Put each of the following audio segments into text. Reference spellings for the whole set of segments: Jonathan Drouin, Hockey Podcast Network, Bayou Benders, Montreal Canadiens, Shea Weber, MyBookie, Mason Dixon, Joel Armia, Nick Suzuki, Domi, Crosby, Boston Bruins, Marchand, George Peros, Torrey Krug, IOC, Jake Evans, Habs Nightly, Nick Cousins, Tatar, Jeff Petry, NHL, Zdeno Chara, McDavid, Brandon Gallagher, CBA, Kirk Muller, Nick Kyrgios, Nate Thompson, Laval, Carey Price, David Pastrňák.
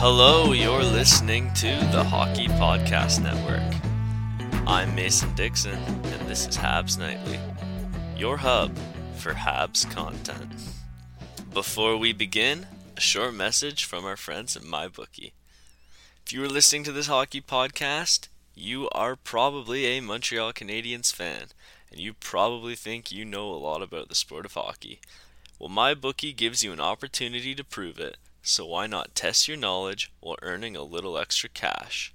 Hello, you're listening to the Hockey Podcast Network. I'm Mason Dixon, and this is Habs Nightly, your hub for Habs content. Before we begin, a short message from our friends at MyBookie. If you are listening to this hockey podcast, you are probably a Montreal Canadiens fan, and you probably think you know a lot about the sport of hockey. Well, MyBookie gives you an opportunity to prove it. So why not test your knowledge while earning a little extra cash?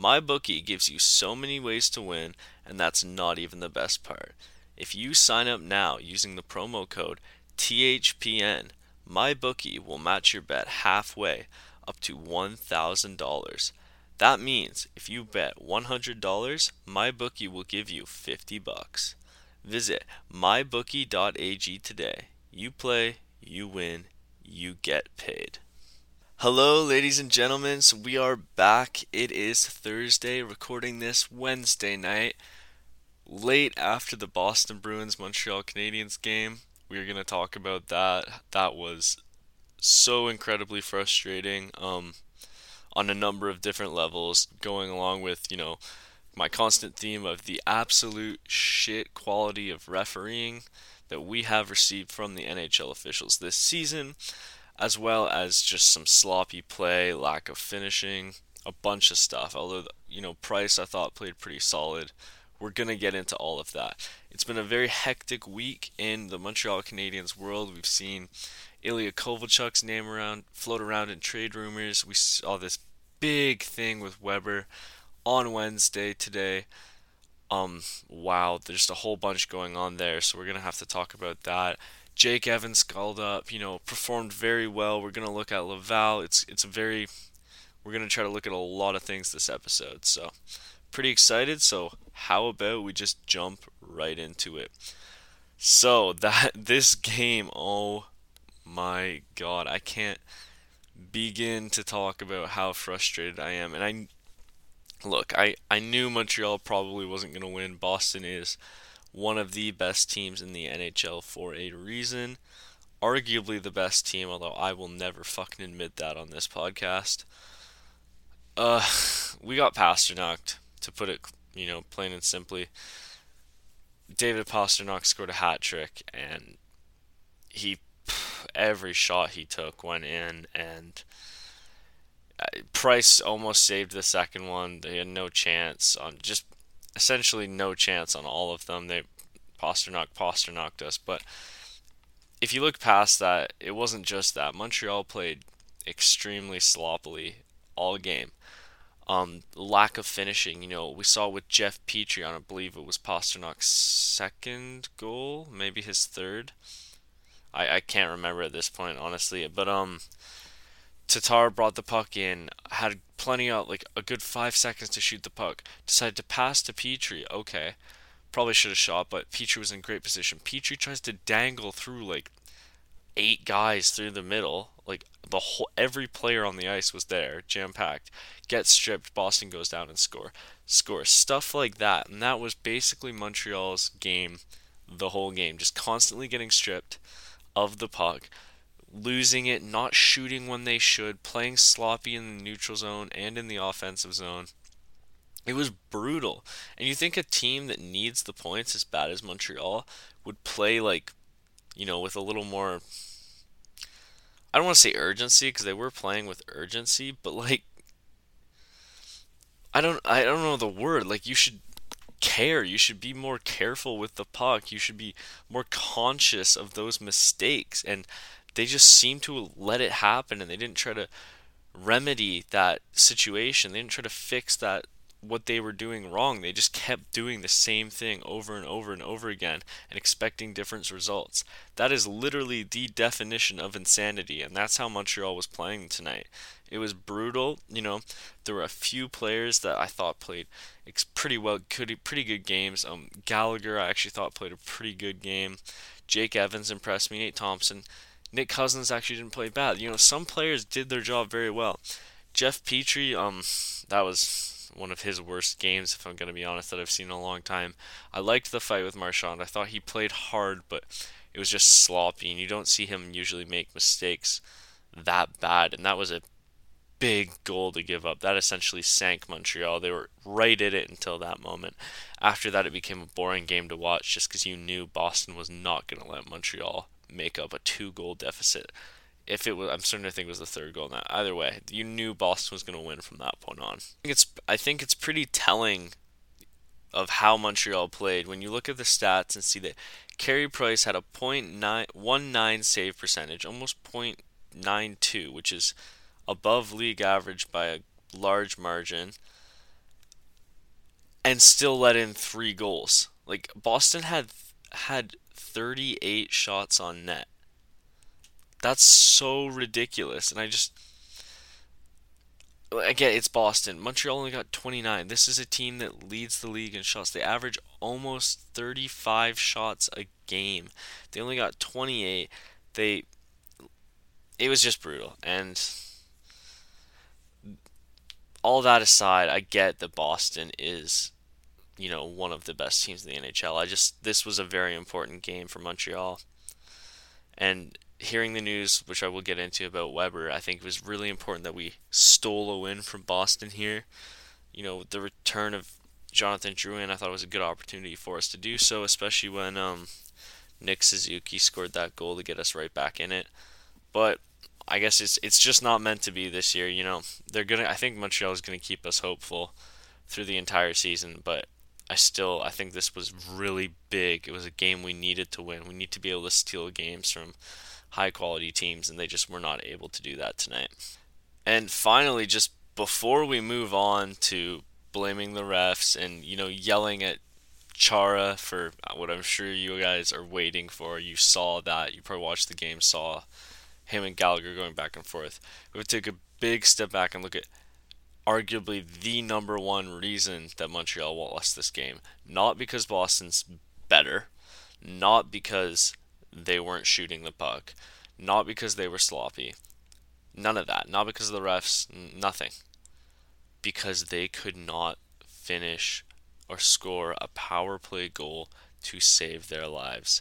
MyBookie gives you so many ways to win, and that's not even the best part. If you sign up now using the promo code THPN, MyBookie will match your bet halfway up to $1,000. That means if you bet $100, MyBookie will give you $50. Visit mybookie.ag today. You play, you win, you get paid. Hello, ladies and gentlemen. So we are back. It is Thursday, recording this Wednesday night, late after the Boston Bruins Montreal Canadiens game. We are going to talk about that. That was so incredibly frustrating on a number of different levels, going along with, you know, my constant theme of the absolute shit quality of refereeing that we have received from the NHL officials this season, as well as just some sloppy play, lack of finishing, a bunch of stuff. Although, you know, Price, I thought, played pretty solid. We're going to get into all of that. It's been a very hectic week in the Montreal Canadiens world. We've seen Ilya Kovalchuk's name float around in trade rumors. We saw this big thing with Weber on Wednesday today. Wow, there's a whole bunch going on there, so we're gonna have to talk about that. Jake Evans called up, you know, performed very well. We're gonna look at Laval. We're gonna try to look at a lot of things this episode. So pretty excited. So how about we just jump right into it? So this game, oh my God, I can't begin to talk about how frustrated I am, and I knew Montreal probably wasn't going to win. Boston is one of the best teams in the NHL for a reason. Arguably the best team, although I will never fucking admit that on this podcast. We got Pastrňák'd, to put it, you know, plain and simply. David Pastrňák scored a hat trick, and every shot he took went in, and Price almost saved the second one. They had no chance on, just essentially no chance on all of them. They Pastrňák'd us. But if you look past that, it wasn't just that. Montreal played extremely sloppily all game. Lack of finishing, you know, we saw with Jeff Petry on, I believe it was Pastrňák's second goal, maybe his third. I can't remember at this point, honestly. But Tatar brought the puck in, had plenty of, like, a good 5 seconds to shoot the puck, decided to pass to Petry. Okay, probably should have shot, but Petry was in great position. Petry tries to dangle through, like, 8 guys through the middle. Like, every player on the ice was there, jam-packed. Gets stripped, Boston goes down and score. Stuff like that, and that was basically Montreal's game the whole game, just constantly getting stripped of the puck, losing it, not shooting when they should, playing sloppy in the neutral zone and in the offensive zone. It was brutal. And you think a team that needs the points as bad as Montreal would play, like, you know, with a little more, I don't want to say urgency, because they were playing with urgency, but, like, I don't know the word. Like, you should care. You should be more careful with the puck. You should be more conscious of those mistakes. And they just seemed to let it happen, and they didn't try to remedy that situation. They didn't try to fix that, what they were doing wrong. They just kept doing the same thing over and over and over again and expecting different results. That is literally the definition of insanity, and that's how Montreal was playing tonight. It was brutal. You know, there were a few players that I thought played pretty well, pretty good games. Gallagher, I actually thought played a pretty good game. Jake Evans impressed me. Nate Thompson. Nick Cousins actually didn't play bad. You know, some players did their job very well. Jeff Petry, that was one of his worst games, if I'm going to be honest, that I've seen in a long time. I liked the fight with Marchand. I thought he played hard, but it was just sloppy, and you don't see him usually make mistakes that bad, and that was a big goal to give up. That essentially sank Montreal. They were right at it until that moment. After that, it became a boring game to watch just because you knew Boston was not going to let Montreal make up a 2-goal deficit. If it was, I'm starting to think it was the third goal. Now, either way, you knew Boston was going to win from that point on. I think it's pretty telling of how Montreal played when you look at the stats and see that Carey Price had a .919 save percentage, almost .92, which is above league average by a large margin, and still let in 3 goals. Like, Boston had 38 shots on net. That's so ridiculous, and again, it's Boston. Montreal only got 29. This is a team that leads the league in shots. They average almost 35 shots a game. They only got 28. It was just brutal, and all that aside, I get that Boston is, you know, one of the best teams in the NHL. This was a very important game for Montreal, and hearing the news, which I will get into, about Weber, I think it was really important that we stole a win from Boston here. You know, the return of Jonathan Drouin, I thought it was a good opportunity for us to do so, especially when Nick Suzuki scored that goal to get us right back in it. But I guess it's just not meant to be this year. You know, I think Montreal is gonna keep us hopeful through the entire season, but I think this was really big. It was a game we needed to win. We need to be able to steal games from high-quality teams, and they just were not able to do that tonight. And finally, just before we move on to blaming the refs and, you know, yelling at Chara for what I'm sure you guys are waiting for, you saw that, you probably watched the game, saw him and Gallagher going back and forth. We would take a big step back and look at arguably the number one reason that Montreal lost this game. Not because Boston's better, not because they weren't shooting the puck, not because they were sloppy, none of that, not because of the refs, nothing, because they could not finish or score a power play goal to save their lives.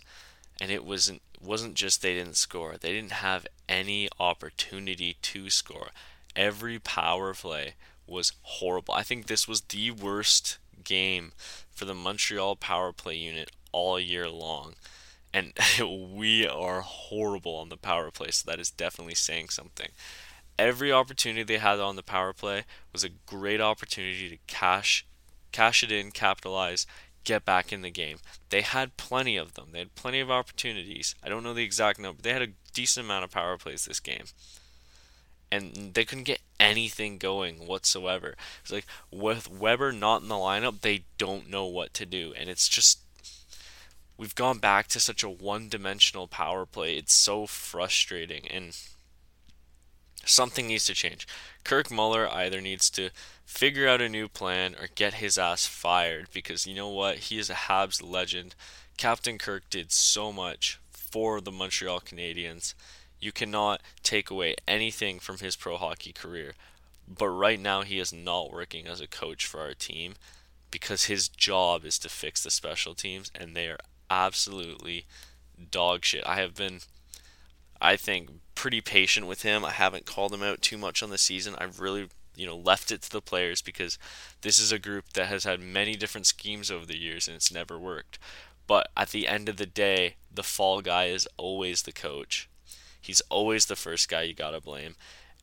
And it wasn't just they didn't score, they didn't have any opportunity to score. Every power play was horrible. I think this was the worst game for the Montreal power play unit all year long. And we are horrible on the power play, so that is definitely saying something. Every opportunity they had on the power play was a great opportunity to cash it in, capitalize, get back in the game. They had plenty of them. They had plenty of opportunities. I don't know the exact number. They had a decent amount of power plays this game. And they couldn't get anything going whatsoever. It's like, with Weber not in the lineup, they don't know what to do. And it's just, we've gone back to such a one-dimensional power play. It's so frustrating, and something needs to change. Kirk Muller either needs to figure out a new plan or get his ass fired, because you know what? He is a Habs legend. Captain Kirk did so much for the Montreal Canadiens. You cannot take away anything from his pro hockey career. But right now, he is not working as a coach for our team because his job is to fix the special teams, and they are absolutely dog shit. I have been, I think, pretty patient with him. I haven't called him out too much on the season. I've really, you know, left it to the players, because this is a group that has had many different schemes over the years and it's never worked. But at the end of the day, the fall guy is always the coach. He's always the first guy you gotta blame.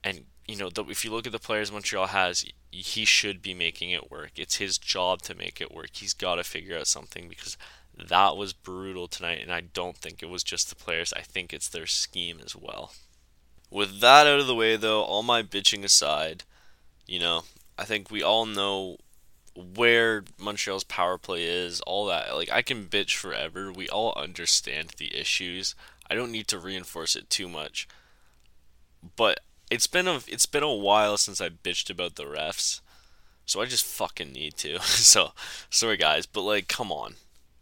And you know, if you look at the players Montreal has, he should be making it work. It's his job to make it work. He's got to figure out something, because that was brutal tonight, and I don't think it was just the players. I think it's their scheme as well. With that out of the way, though, all my bitching aside, you know, I think we all know where Montreal's power play is, all that. Like, I can bitch forever. We all understand the issues. I don't need to reinforce it too much. But it's been a while since I bitched about the refs, so I just fucking need to. So, sorry guys, but like, come on.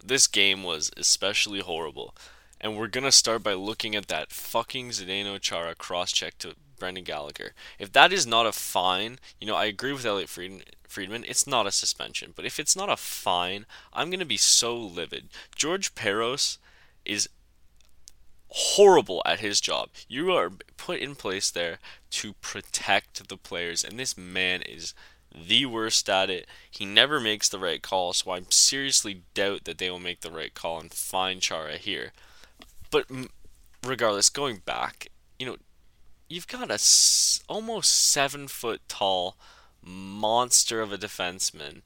This game was especially horrible. And we're going to start by looking at that fucking Zdeno Chara cross-check to Brandon Gallagher. If that is not a fine, you know, I agree with Elliot Friedman, it's not a suspension. But if it's not a fine, I'm going to be so livid. George Peros is horrible at his job. You are put in place there to protect the players. And this man is the worst at it. He never makes the right call, so I seriously doubt that they will make the right call and fine Chara here. But regardless, going back, you know, you've got a almost 7 foot tall monster of a defenseman,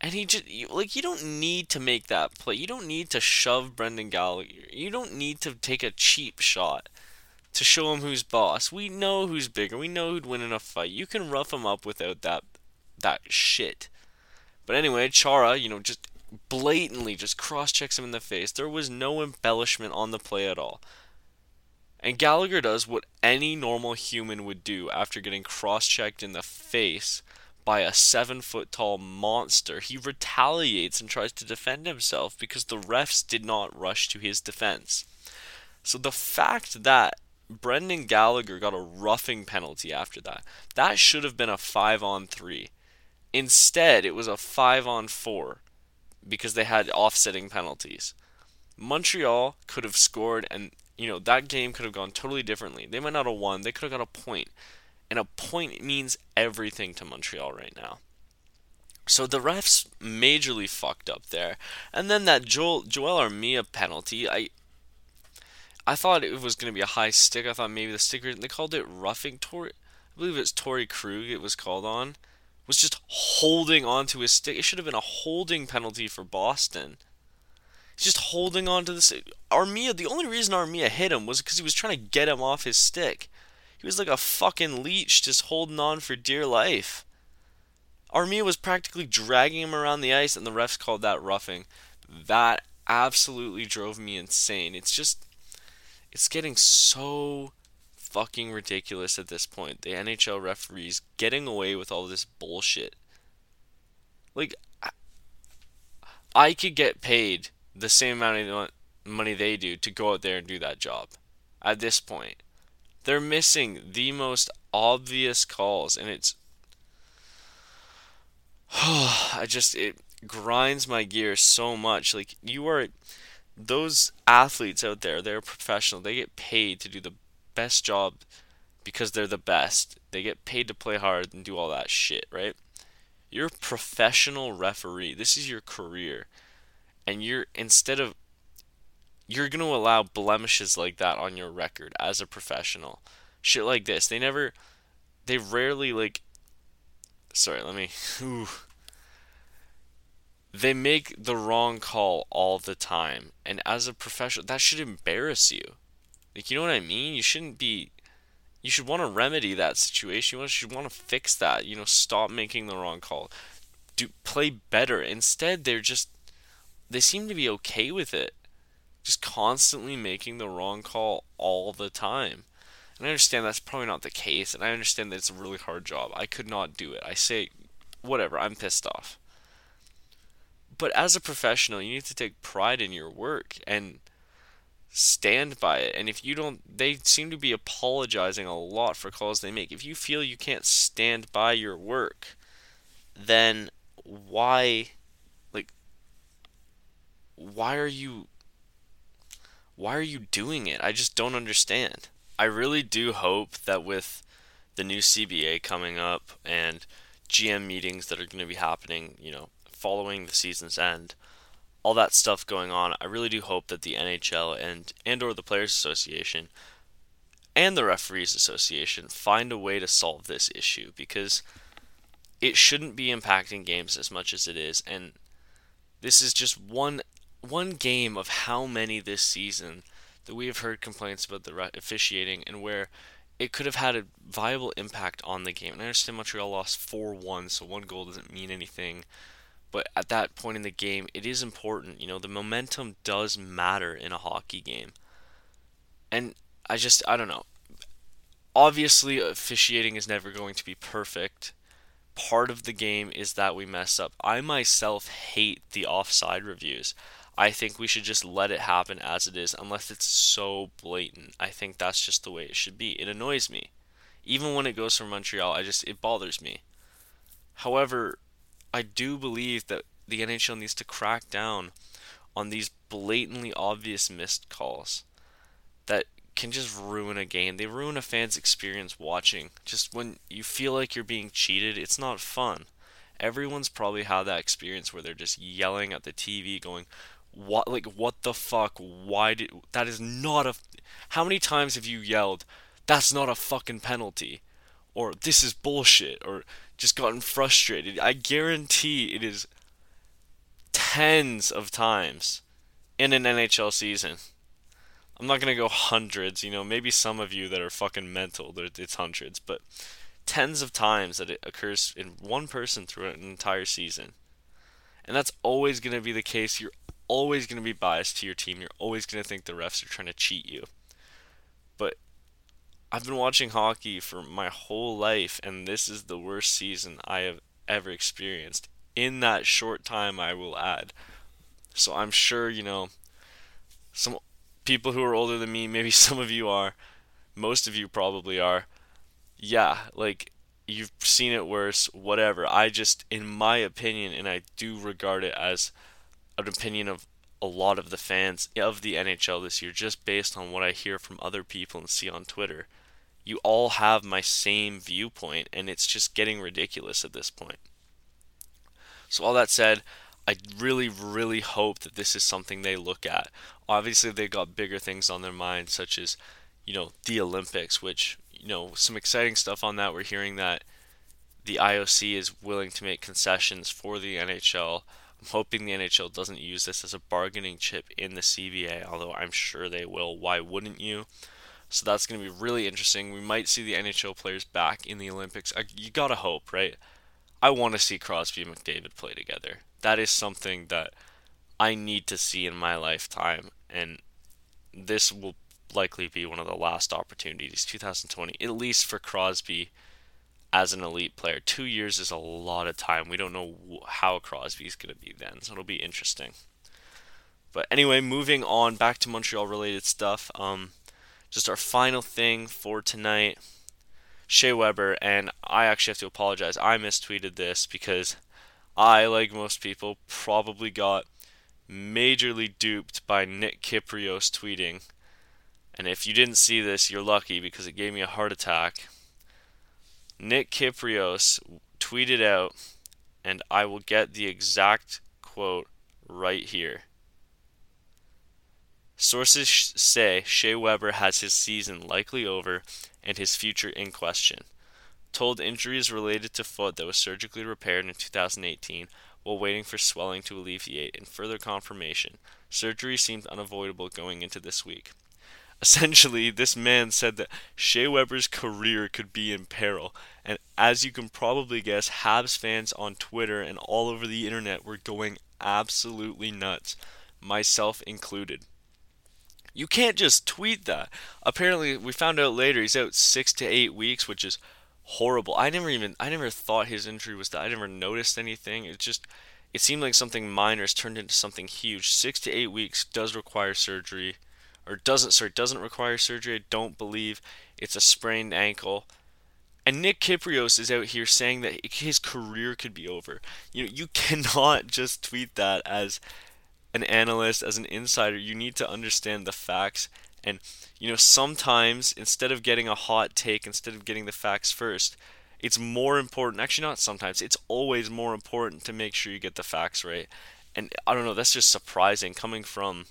and he just, like, you don't need to make that play. You don't need to shove Brendan Gallagher. You don't need to take a cheap shot to show him who's boss. We know who's bigger. We know who'd win in a fight. You can rough him up without that shit. But anyway, Chara, you know, just blatantly just cross-checks him in the face. There was no embellishment on the play at all. And Gallagher does what any normal human would do after getting cross-checked in the face by a 7-foot-tall monster. He retaliates and tries to defend himself because the refs did not rush to his defense. So the fact that Brendan Gallagher got a roughing penalty after that, that should have been a 5-on-3. Instead, it was a 5-on-4. Because they had offsetting penalties. Montreal could have scored, and you know, that game could have gone totally differently. They might not have won. They could have got a point. And a point means everything to Montreal right now. So the refs majorly fucked up there. And then that Joel Armia penalty, I thought it was going to be a high stick. I thought maybe the sticker, they called it roughing. I believe it's Torrey Krug it was called on. Was just holding onto his stick. It should have been a holding penalty for Boston. He's just holding onto the stick. Armia, the only reason Armia hit him was because he was trying to get him off his stick. He was like a fucking leech, just holding on for dear life. Armia was practically dragging him around the ice, and the refs called that roughing. That absolutely drove me insane. It's just, it's getting so fucking ridiculous at this point. The NHL referees getting away with all this bullshit. Like, I could get paid the same amount of money they do to go out there and do that job. At this point, they're missing the most obvious calls, and it's it grinds my gears so much. Like, you are, those athletes out there, they're professional. They get paid to do the best job because they're the best. They get paid to play hard and do all that shit, right? You're a professional referee. This is your career. And you're going to allow blemishes like that on your record as a professional. Shit like this. They make the wrong call all the time. And as a professional, that should embarrass you. Like, you know what I mean? You should want to remedy that situation. You should want to fix that. You know, stop making the wrong call. Play better. Instead, they seem to be okay with it. Just constantly making the wrong call all the time. And I understand that's probably not the case. And I understand that it's a really hard job. I could not do it. I say, whatever, I'm pissed off. But as a professional, you need to take pride in your work and stand by it. And if you don't, they seem to be apologizing a lot for calls they make. If you feel you can't stand by your work, then why are you doing it? I just don't understand. I really do hope that with the new CBA coming up and GM meetings that are going to be happening, you know, following the season's end, all that stuff going on, I really do hope that the NHL and or the Players Association and the Referees Association find a way to solve this issue, because it shouldn't be impacting games as much as it is, and this is just one game of how many this season that we have heard complaints about the officiating and where it could have had a viable impact on the game. And I understand Montreal lost 4-1, so one goal doesn't mean anything. But at that point in the game, it is important. You know, the momentum does matter in a hockey game. And I don't know. Obviously, officiating is never going to be perfect. Part of the game is that we mess up. I myself hate the offside reviews. I think we should just let it happen as it is, unless it's so blatant. I think that's just the way it should be. It annoys me. Even when it goes from Montreal, it bothers me. However, I do believe that the NHL needs to crack down on these blatantly obvious missed calls that can just ruin a game. They ruin a fan's experience watching. Just when you feel like you're being cheated, it's not fun. Everyone's probably had that experience where they're just yelling at the TV going, what the fuck? That is not a... How many times have you yelled, that's not a fucking penalty? Or, this is bullshit? Or, just gotten frustrated? I guarantee it is tens of times in an NHL season. I'm not going to go hundreds, you know, maybe some of you that are fucking mental, it's hundreds, but tens of times that it occurs in one person throughout an entire season. And that's always going to be the case. You're always going to be biased to your team. You're always going to think the refs are trying to cheat you. But I've been watching hockey for my whole life, and this is the worst season I have ever experienced. In that short time, I will add. So I'm sure, you know, some people who are older than me, maybe some of you are, most of you probably are. Yeah, like, you've seen it worse, whatever. I just, in my opinion, and I do regard it as an opinion of a lot of the fans of the NHL this year, just based on what I hear from other people and see on Twitter, you all have my same viewpoint, and it's just getting ridiculous at this point. So all that said, I really, really hope that this is something they look at. Obviously, they've got bigger things on their mind, such as, you know, the Olympics, which, you know, some exciting stuff on that. We're hearing that the IOC is willing to make concessions for the NHL. I'm hoping the NHL doesn't use this as a bargaining chip in the CBA, although I'm sure they will. Why wouldn't you? So that's going to be really interesting. We might see the NHL players back in the Olympics. You got to hope, right? I want to see Crosby and McDavid play together. That is something that I need to see in my lifetime, and this will likely be one of the last opportunities, 2020, at least for Crosby as an elite player. 2 years is a lot of time. We don't know how Crosby's going to be then, so it'll be interesting. But anyway, moving on back to Montreal-related stuff. Just our final thing for tonight, Shea Weber, and I actually have to apologize. I mistweeted this because I, like most people, probably got majorly duped by Nick Kyrgios tweeting. And if you didn't see this, you're lucky, because it gave me a heart attack. Nick Kyrgios tweeted out, and I will get the exact quote right here. Sources say Shea Weber has his season likely over and his future in question. Told injuries related to foot that was surgically repaired in 2018 while waiting for swelling to alleviate and further confirmation. Surgery seemed unavoidable going into this week. Essentially, this man said that Shea Weber's career could be in peril, and as you can probably guess, Habs fans on Twitter and all over the internet were going absolutely nuts, myself included. You can't just tweet that. Apparently, we found out later he's out 6 to 8 weeks, which is horrible. I never thought his injury was that. I never noticed anything. It seemed like something minor has turned into something huge. 6 to 8 weeks does require surgery. Doesn't require surgery. I don't believe. It's a sprained ankle. And Nick Kyrgios is out here saying that his career could be over. You cannot just tweet that as an analyst, as an insider. You need to understand the facts. And, sometimes instead of getting a hot take, instead of getting the facts first, it's more important. Actually, not sometimes. It's always more important to make sure you get the facts right. And I don't know, that's just surprising coming from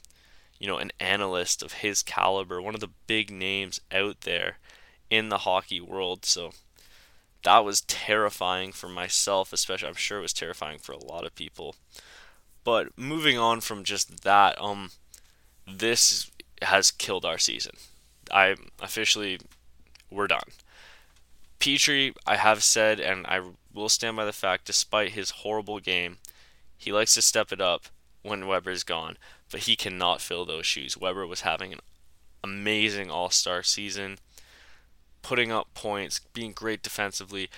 you know, an analyst of his caliber, one of the big names out there in the hockey world. So that was terrifying for myself, especially. I'm sure it was terrifying for a lot of people. But moving on from just that, this has killed our season. We're done. Petry, I have said, and I will stand by the fact, despite his horrible game, he likes to step it up when Weber's gone, but he cannot fill those shoes. Weber was having an amazing all-star season, putting up points, being great defensively,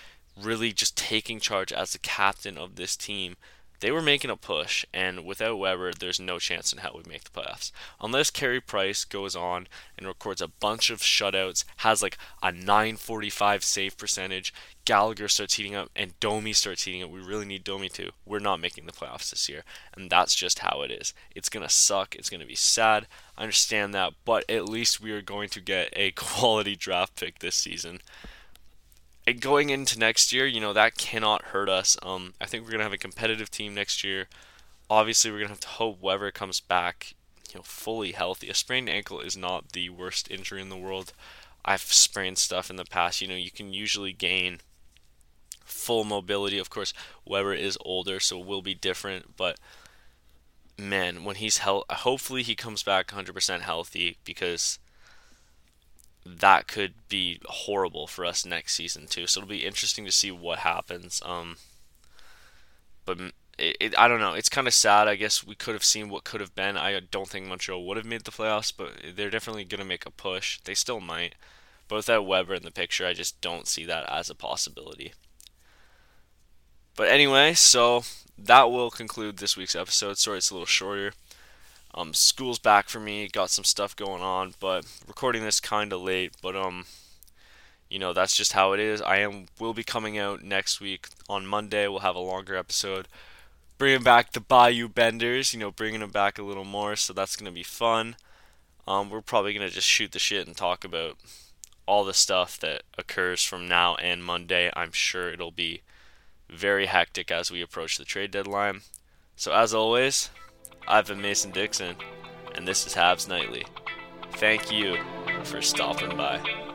really just taking charge as the captain of this team. They were making a push, and without Weber, there's no chance in hell we make the playoffs. Unless Carey Price goes on and records a bunch of shutouts, has like a 945 save percentage, Gallagher starts heating up, and Domi starts heating up. We really need Domi too. We're not making the playoffs this year, and that's just how it is. It's going to suck. It's going to be sad. I understand that, but at least we are going to get a quality draft pick this season. Going into next year, you know, that cannot hurt us. I think we're going to have a competitive team next year. Obviously, we're going to have to hope Weber comes back, you know, fully healthy. A sprained ankle is not the worst injury in the world. I've sprained stuff in the past. You know, you can usually gain full mobility. Of course, Weber is older, so it will be different. But, man, when he's healthy, hopefully he comes back 100% healthy, because that could be horrible for us next season too. So it'll be interesting to see what happens. But I don't know. It's kind of sad. I guess we could have seen what could have been. I don't think Montreal would have made the playoffs, but they're definitely going to make a push. They still might. But without Weber in the picture, I just don't see that as a possibility. But anyway, so that will conclude this week's episode. Sorry, it's a little shorter. School's back for me, got some stuff going on, but recording this kind of late, but, you know, that's just how it is. Will be coming out next week on Monday. We'll have a longer episode, bringing back the Bayou Benders, you know, bringing them back a little more, so that's going to be fun. We're probably going to just shoot the shit and talk about all the stuff that occurs from now and Monday. I'm sure it'll be very hectic as we approach the trade deadline. So as always, I've been Mason Dixon, and this is Habs Nightly. Thank you for stopping by.